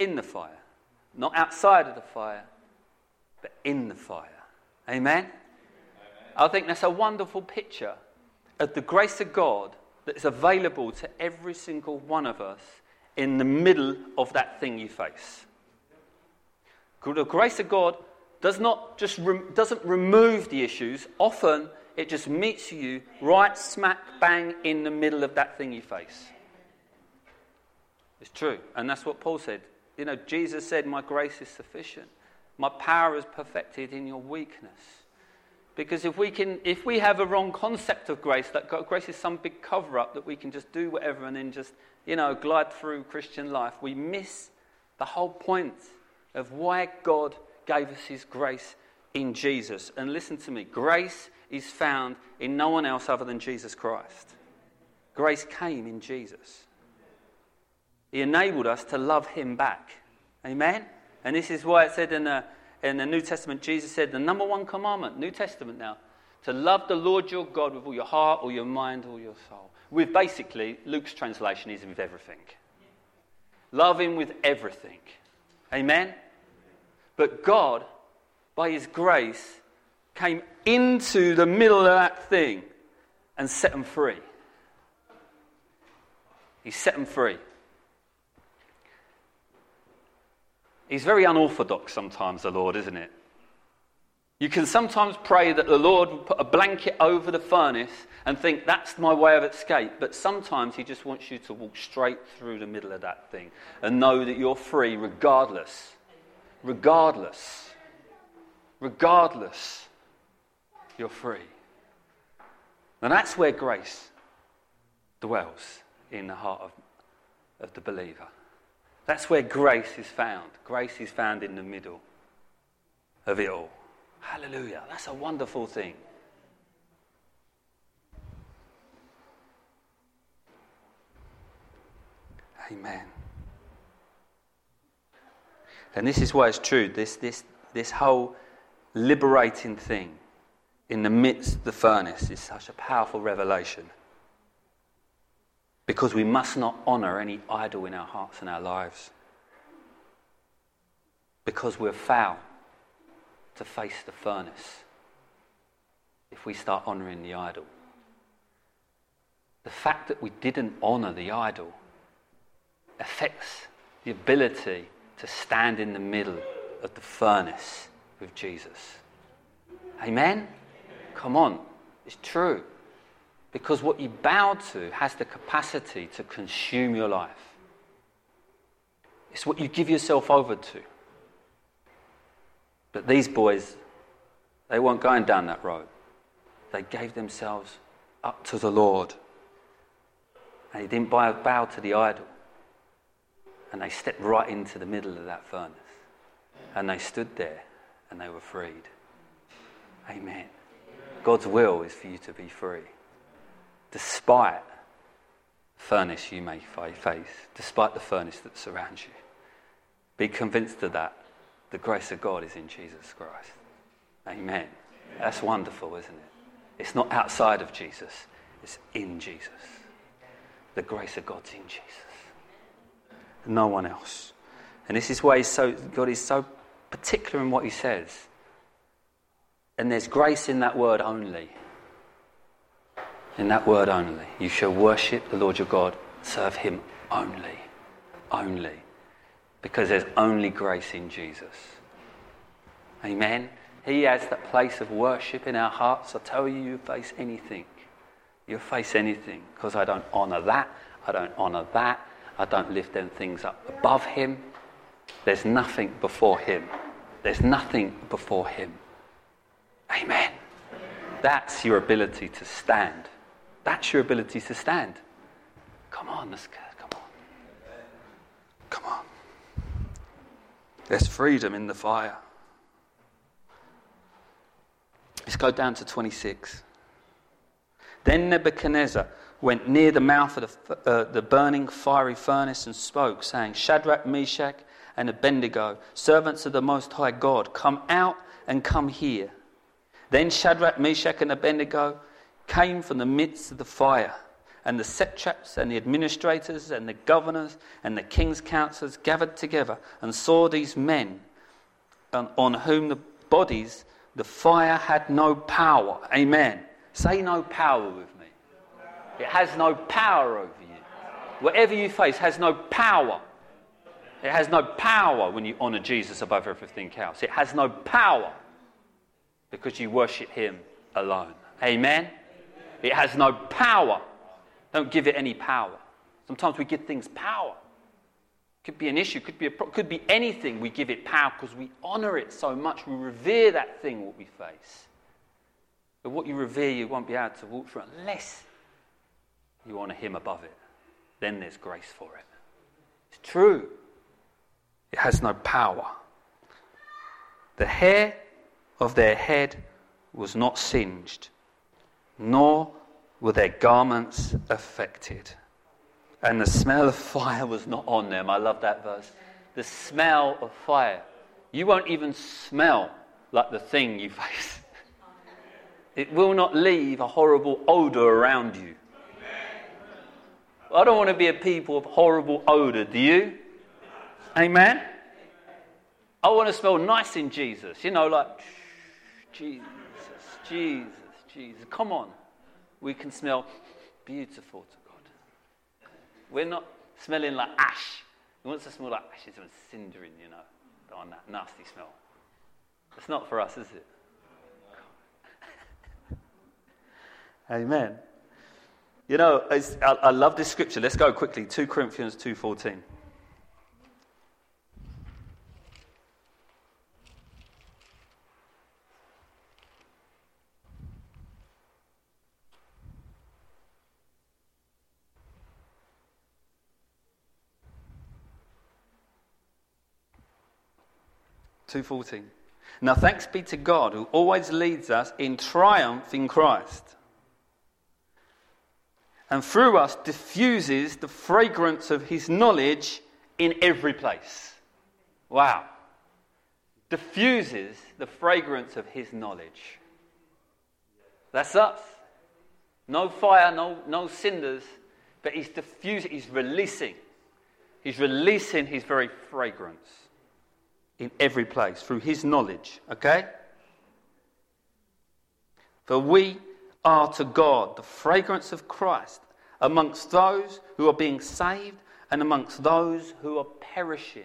in the fire. Not outside of the fire, but in the fire. Amen? Amen. I think that's a wonderful picture of the grace of God that's available to every single one of us in the middle of that thing you face. The grace of God does not just re- doesn't remove the issues. Often, it just meets you right smack bang in the middle of that thing you face. It's true. And that's what Paul said. You know, Jesus said, my grace is sufficient. My power is perfected in your weakness. Because if we can, if we have a wrong concept of grace, that grace is some big cover-up that we can just do whatever and then just, you know, glide through Christian life, we miss the whole point of why God gave us his grace in Jesus. And listen to me, grace is found in no one else other than Jesus Christ. Grace came in Jesus. He enabled us to love him back. Amen? And this is why it said in the, in the New Testament, Jesus said, the number one commandment, New Testament now, to love the Lord your God with all your heart, all your mind, all your soul. With basically, Luke's translation is with everything. Love him with everything. Amen? But God, by his grace, came into the middle of that thing and set them free. He set them free. He's very unorthodox sometimes, the Lord, isn't it? You can sometimes pray that the Lord will put a blanket over the furnace and think, that's my way of escape. But sometimes he just wants you to walk straight through the middle of that thing and know that you're free regardless. Regardless. Regardless. You're free. And that's where grace dwells in the heart of, of the believer. That's where grace is found. Grace is found in the middle of it all. Hallelujah. That's a wonderful thing. Amen. And this is why it's true. This, this, this whole liberating thing in the midst of the furnace is such a powerful revelation, because we must not honour any idol in our hearts and our lives, because we're foul to face the furnace if we start honouring the idol. The fact that we didn't honour the idol affects the ability to stand in the middle of the furnace with Jesus. Amen? Come on, it's true. Because what you bow to has the capacity to consume your life. It's what you give yourself over to. But these boys, they weren't going down that road. They gave themselves up to the Lord. And they didn't bow to the idol. And they stepped right into the middle of that furnace. And they stood there and they were freed. Amen. God's will is for you to be free, despite the furnace you may face, despite the furnace that surrounds you. Be convinced of that. The grace of God is in Jesus Christ. Amen. That's wonderful, isn't it? It's not outside of Jesus. It's in Jesus. The grace of God's in Jesus. No one else. And this is why he's so, God is so particular in what he says. And there's grace in that word only. In that word only. You shall worship the Lord your God, serve him only. Only. Because there's only grace in Jesus. Amen. He has that place of worship in our hearts. I tell you, you face anything. You'll face anything. Because I don't honour that. I don't honour that. I don't lift them things up above him. There's nothing before him. There's nothing before him. Amen. That's your ability to stand. That's your ability to stand. Come on, let's go. Come on. Come on. There's freedom in the fire. Let's go down to twenty-six. Then Nebuchadnezzar went near the mouth of the, uh, the burning fiery furnace and spoke, saying, Shadrach, Meshach, and Abednego, servants of the Most High God, come out and come here. Then Shadrach, Meshach, and Abednego came from the midst of the fire, and the satraps and the administrators and the governors and the king's counselors gathered together and saw these men on, on whom the bodies, the fire had no power. Amen. Say no power with me. It has no power over you. Whatever you face has no power. It has no power when you honour Jesus above everything else. It has no power because you worship him alone. Amen. It has no power. Don't give it any power. Sometimes we give things power. Could be an issue, could be a pro- could be anything. We give it power because we honour it so much. We revere that thing what we face. But what you revere, you won't be able to walk through unless you honour him above it. Then there's grace for it. It's true. It has no power. The hair of their head was not singed, nor were their garments affected. And the smell of fire was not on them. I love that verse. The smell of fire. You won't even smell like the thing you face. It will not leave a horrible odour around you. I don't want to be a people of horrible odour, do you? Amen? I want to smell nice in Jesus. You know, like, Jesus, Jesus, Jesus. Come on. We can smell beautiful to God. We're not smelling like ash. He wants to smell like ashes and cindering, you know. Don't want that nasty smell. It's not for us, is it? Amen. You know, it's, I, I love this scripture. Let's go quickly. Second Corinthians two fourteen. two fourteen. Now thanks be to God who always leads us in triumph in Christ, and through us diffuses the fragrance of his knowledge in every place. Wow. Diffuses the fragrance of his knowledge. That's us. No fire, no, no cinders, but he's diffusing, he's releasing. He's releasing his very fragrance. In every place, through his knowledge, okay? For we are to God the fragrance of Christ amongst those who are being saved and amongst those who are perishing.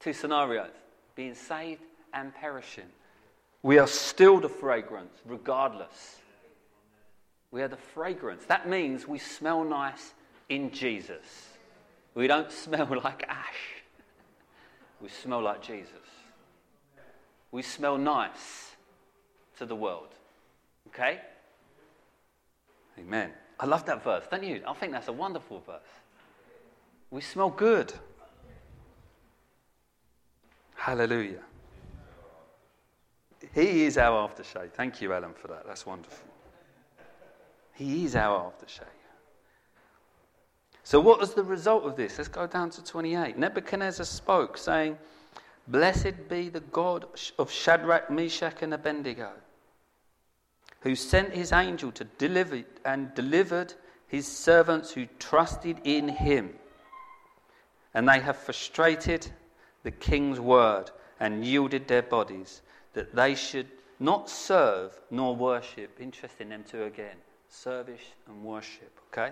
Two scenarios, being saved and perishing. We are still the fragrance, regardless. We are the fragrance. That means we smell nice in Jesus. We don't smell like ash. We smell like Jesus. We smell nice to the world. Okay? Amen. I love that verse, don't you? I think that's a wonderful verse. We smell good. Hallelujah. He is our aftershave. Thank you, Alan, for that. That's wonderful. He is our aftershave. So what was the result of this? Let's go down to twenty-eight. Nebuchadnezzar spoke, saying, Blessed be the God of Shadrach, Meshach, and Abednego, who sent his angel to deliver and delivered his servants who trusted in him. And they have frustrated the king's word and yielded their bodies, that they should not serve nor worship. Interesting, them two again. Service and worship, okay?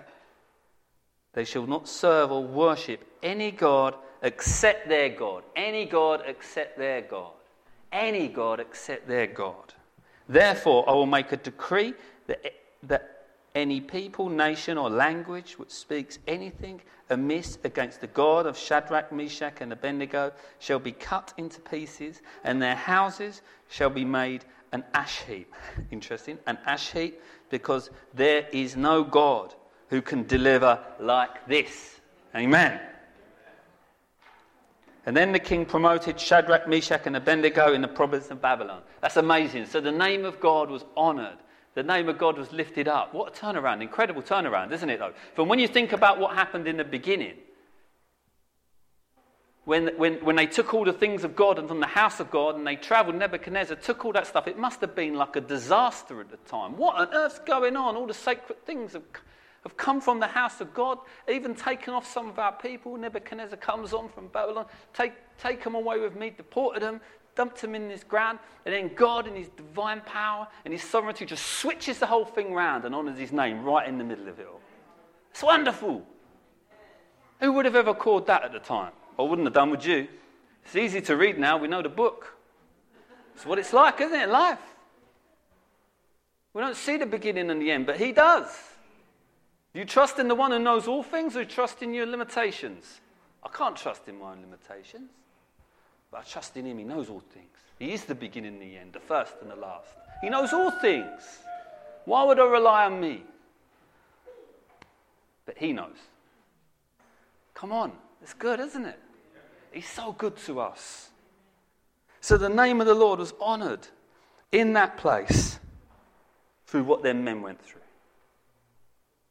They shall not serve or worship any god except their God. Any god except their God. any god except their God. Therefore, I will make a decree that, that any people, nation, or language which speaks anything amiss against the God of Shadrach, Meshach, and Abednego shall be cut into pieces, and their houses shall be made an ash heap. Interesting, an ash heap, because there is no God who can deliver like this. Amen. And then the king promoted Shadrach, Meshach, and Abednego in the province of Babylon. That's amazing. So the name of God was honoured. The name of God was lifted up. What a turnaround. Incredible turnaround, isn't it, though? From when you think about what happened in the beginning, when, when, when they took all the things of God and from the house of God and they travelled, Nebuchadnezzar took all that stuff. It must have been like a disaster at the time. What on earth's going on? All the sacred things have have come from the house of God, even taken off some of our people. Nebuchadnezzar comes on from Babylon, take, take them away with me, deported them, dumped them in this ground, and then God in his divine power and his sovereignty just switches the whole thing round and honours his name right in the middle of it all. It's wonderful. Who would have ever called that at the time? I wouldn't have done, would you? It's easy to read now, we know the book. It's what it's like, isn't it, life? We don't see the beginning and the end, but he does. Do you trust in the one who knows all things, or trust in your limitations? I can't trust in my own limitations, but I trust in him. He knows all things. He is the beginning and the end, the first and the last. He knows all things. Why would I rely on me? But he knows. Come on, it's good, isn't it? He's so good to us. So the name of the Lord was honoured in that place through what their men went through.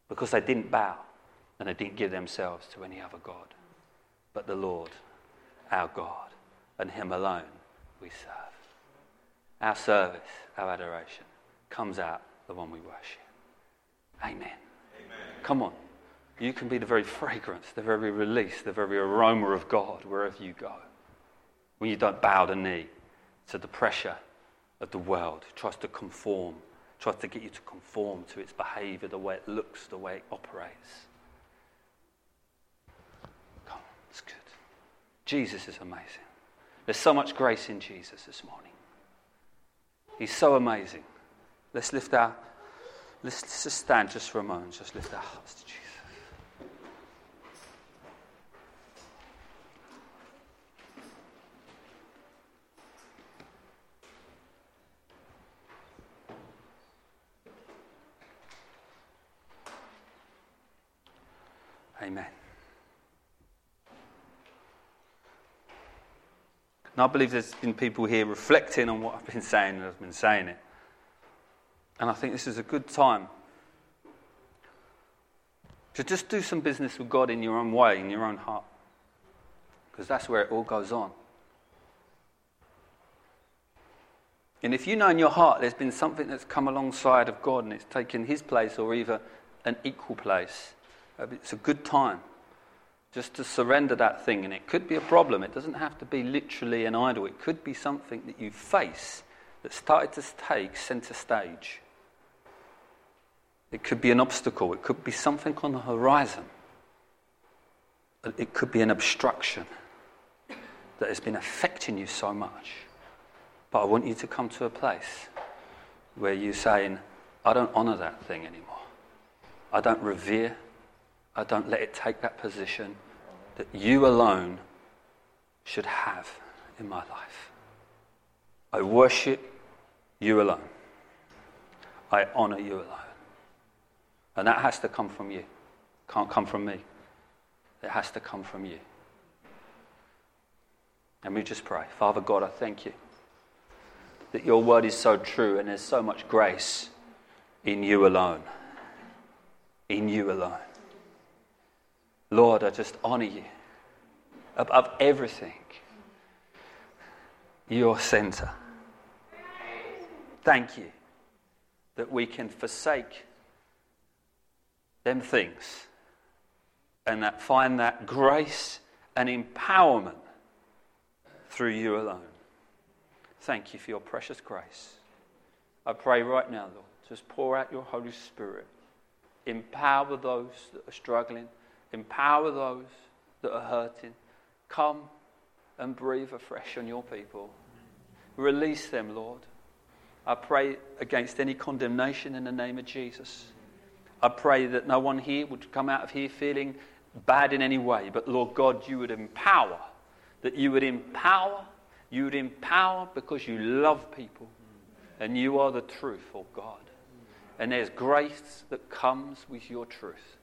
Because they didn't bow and they didn't give themselves to any other god but the Lord, our God, and him alone we serve. Our service, our adoration, comes out the one we worship. Amen. Amen. Come on. You can be the very fragrance, the very release, the very aroma of God wherever you go. When you don't bow the knee to the pressure of the world, who tries to conform tries to get you to conform to its behaviour, the way it looks, the way it operates. Come on, it's good. Jesus is amazing. There's so much grace in Jesus this morning. He's so amazing. Let's lift our, let's, let's just stand just for a moment, just lift our hearts to Jesus. Amen. And I believe there's been people here reflecting on what I've been saying, and I've been saying it. And I think this is a good time to just do some business with God in your own way, in your own heart. Because that's where it all goes on. And if you know in your heart there's been something that's come alongside of God and it's taken his place or either an equal place, it's a good time just to surrender that thing. And it could be a problem. It doesn't have to be literally an idol. It could be something that you face that started to take centre stage. It could be an obstacle. It could be something on the horizon. It could be an obstruction that has been affecting you so much. But I want you to come to a place where you're saying, I don't honour that thing anymore. I don't revere I don't let it take that position that you alone should have in my life. I worship you alone. I honour you alone. And that has to come from you. Can't come from me. It has to come from you. And we just pray. Father God, I thank you that your word is so true and there's so much grace in you alone. In you alone. Lord, I just honour you above everything. Your centre. Thank you that we can forsake them things and that find that grace and empowerment through you alone. Thank you for your precious grace. I pray right now, Lord, just pour out your Holy Spirit. Empower those that are struggling. Empower those that are hurting. Come and breathe afresh on your people. Release them, Lord. I pray against any condemnation in the name of Jesus. I pray that no one here would come out of here feeling bad in any way. But Lord God, you would empower. That you would empower. You would empower because you love people. And you are the truth, oh God. And there's grace that comes with your truth.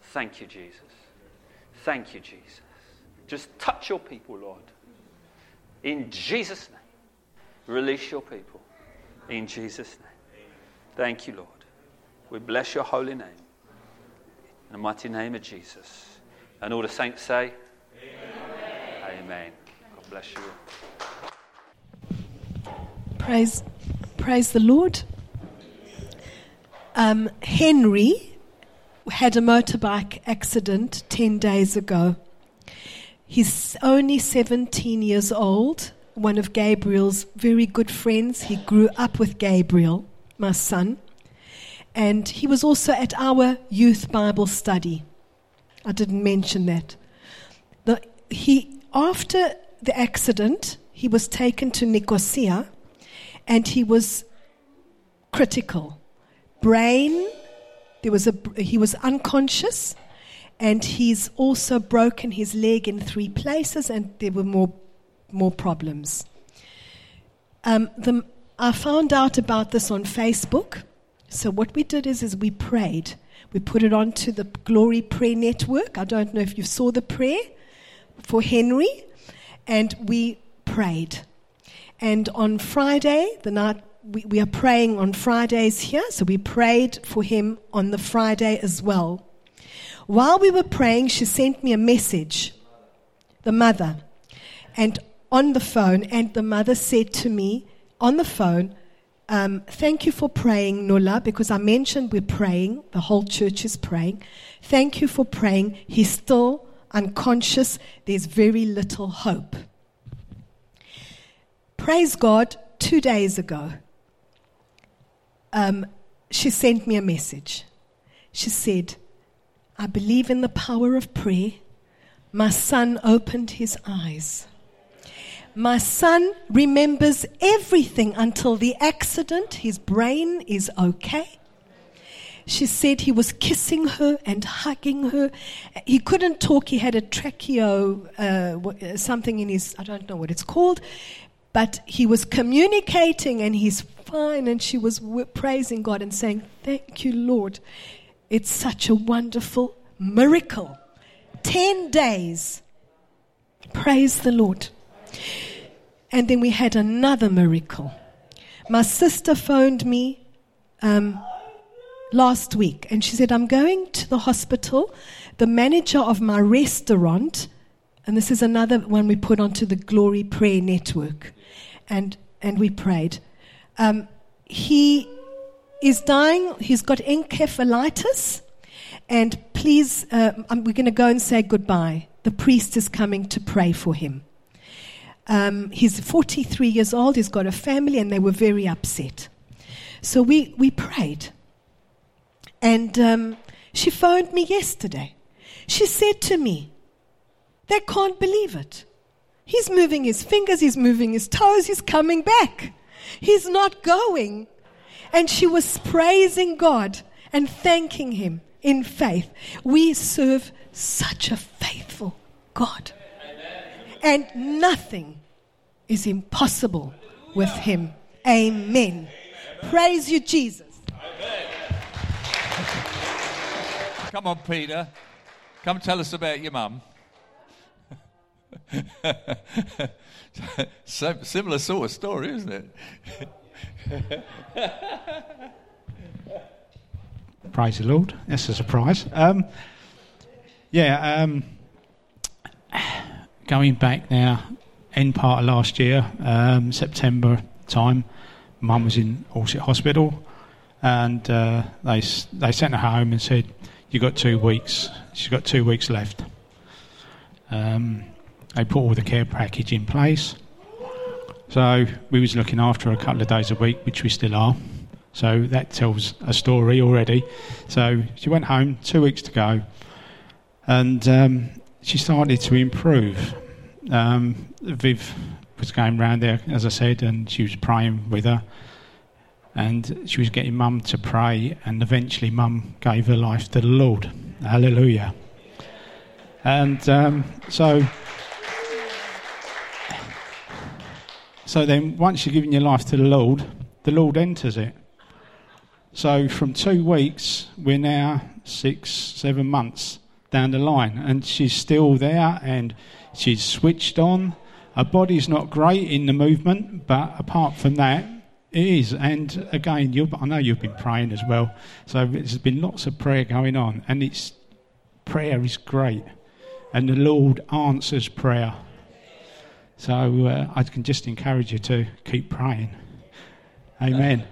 Thank you, Jesus. Thank you, Jesus. Just touch your people, Lord. In Jesus' name. Release your people. In Jesus' name. Thank you, Lord. We bless your holy name. In the mighty name of Jesus. And all the saints say, Amen. Amen. God bless you. Praise, praise the Lord. Um, Henry had a motorbike accident ten days ago. He's only seventeen years old, one of Gabriel's very good friends. He grew up with Gabriel, my son. And he was also at our youth Bible study. I didn't mention that. The, he, after the accident, he was taken to Nicosia, and he was critical. Brain, there was a, he was unconscious, and he's also broken his leg in three places, and there were more, more problems. Um, the, I found out about this on Facebook. So what we did is, is we prayed. We put it onto the Glory Prayer Network. I don't know if you saw the prayer for Henry. And we prayed. And on Friday, the night, we, we are praying on Fridays here. So we prayed for him on the Friday as well. While we were praying, she sent me a message, the mother, and on the phone. And the mother said to me on the phone, Um, thank you for praying, Nola, because I mentioned we're praying. The whole church is praying. Thank you for praying. He's still unconscious. There's very little hope. Praise God, two days ago, um, she sent me a message. She said, I believe in the power of prayer. My son opened his eyes. My son remembers everything until the accident. His brain is okay. She said he was kissing her and hugging her. He couldn't talk. He had a tracheo, uh, something in his, I don't know what it's called. But he was communicating and he's fine. And she was praising God and saying, thank you, Lord. It's such a wonderful miracle. Ten days. Praise the Lord. And then we had another miracle. My sister phoned me um, last week and she said, I'm going to the hospital. The manager of my restaurant, and this is another one we put onto the Glory Prayer Network, and, and we prayed. Um, he is dying. He's got encephalitis. And please, uh, we're going to go and say goodbye. The priest is coming to pray for him. Um, he's forty-three years old, he's got a family, and they were very upset. So we, we prayed. And um, she phoned me yesterday. She said to me, they can't believe it. He's moving his fingers, he's moving his toes, he's coming back. He's not going. And she was praising God and thanking him in faith. We serve such a faithful God. And nothing is impossible with him. Amen. Praise you, Jesus. Amen. Come on, Peter. Come tell us about your mum. Similar sort of story, isn't it? Praise the Lord. That's a surprise. Um, yeah, um... Going back now, end part of last year, um, September time, Mum was in Orchard Hospital, and uh, they they sent her home and said, "You got two weeks. She's got two weeks left." Um, they put all the care package in place, so we was looking after her a couple of days a week, which we still are. So that tells a story already. So she went home, two weeks to go, and. Um, She started to improve. Um, Viv was going round there, as I said, and she was praying with her. And she was getting Mum to pray, and eventually Mum gave her life to the Lord. Hallelujah. And um, so... So then, once you've given your life to the Lord, the Lord enters it. So from two weeks, we're now six, seven months down the line. And she's still there, and she's switched on. Her body's not great in the movement, but apart from that, it is. And again, you've, I know you've been praying as well. So there's been lots of prayer going on. And it's prayer is great. And the Lord answers prayer. So uh, I can just encourage you to keep praying. Amen.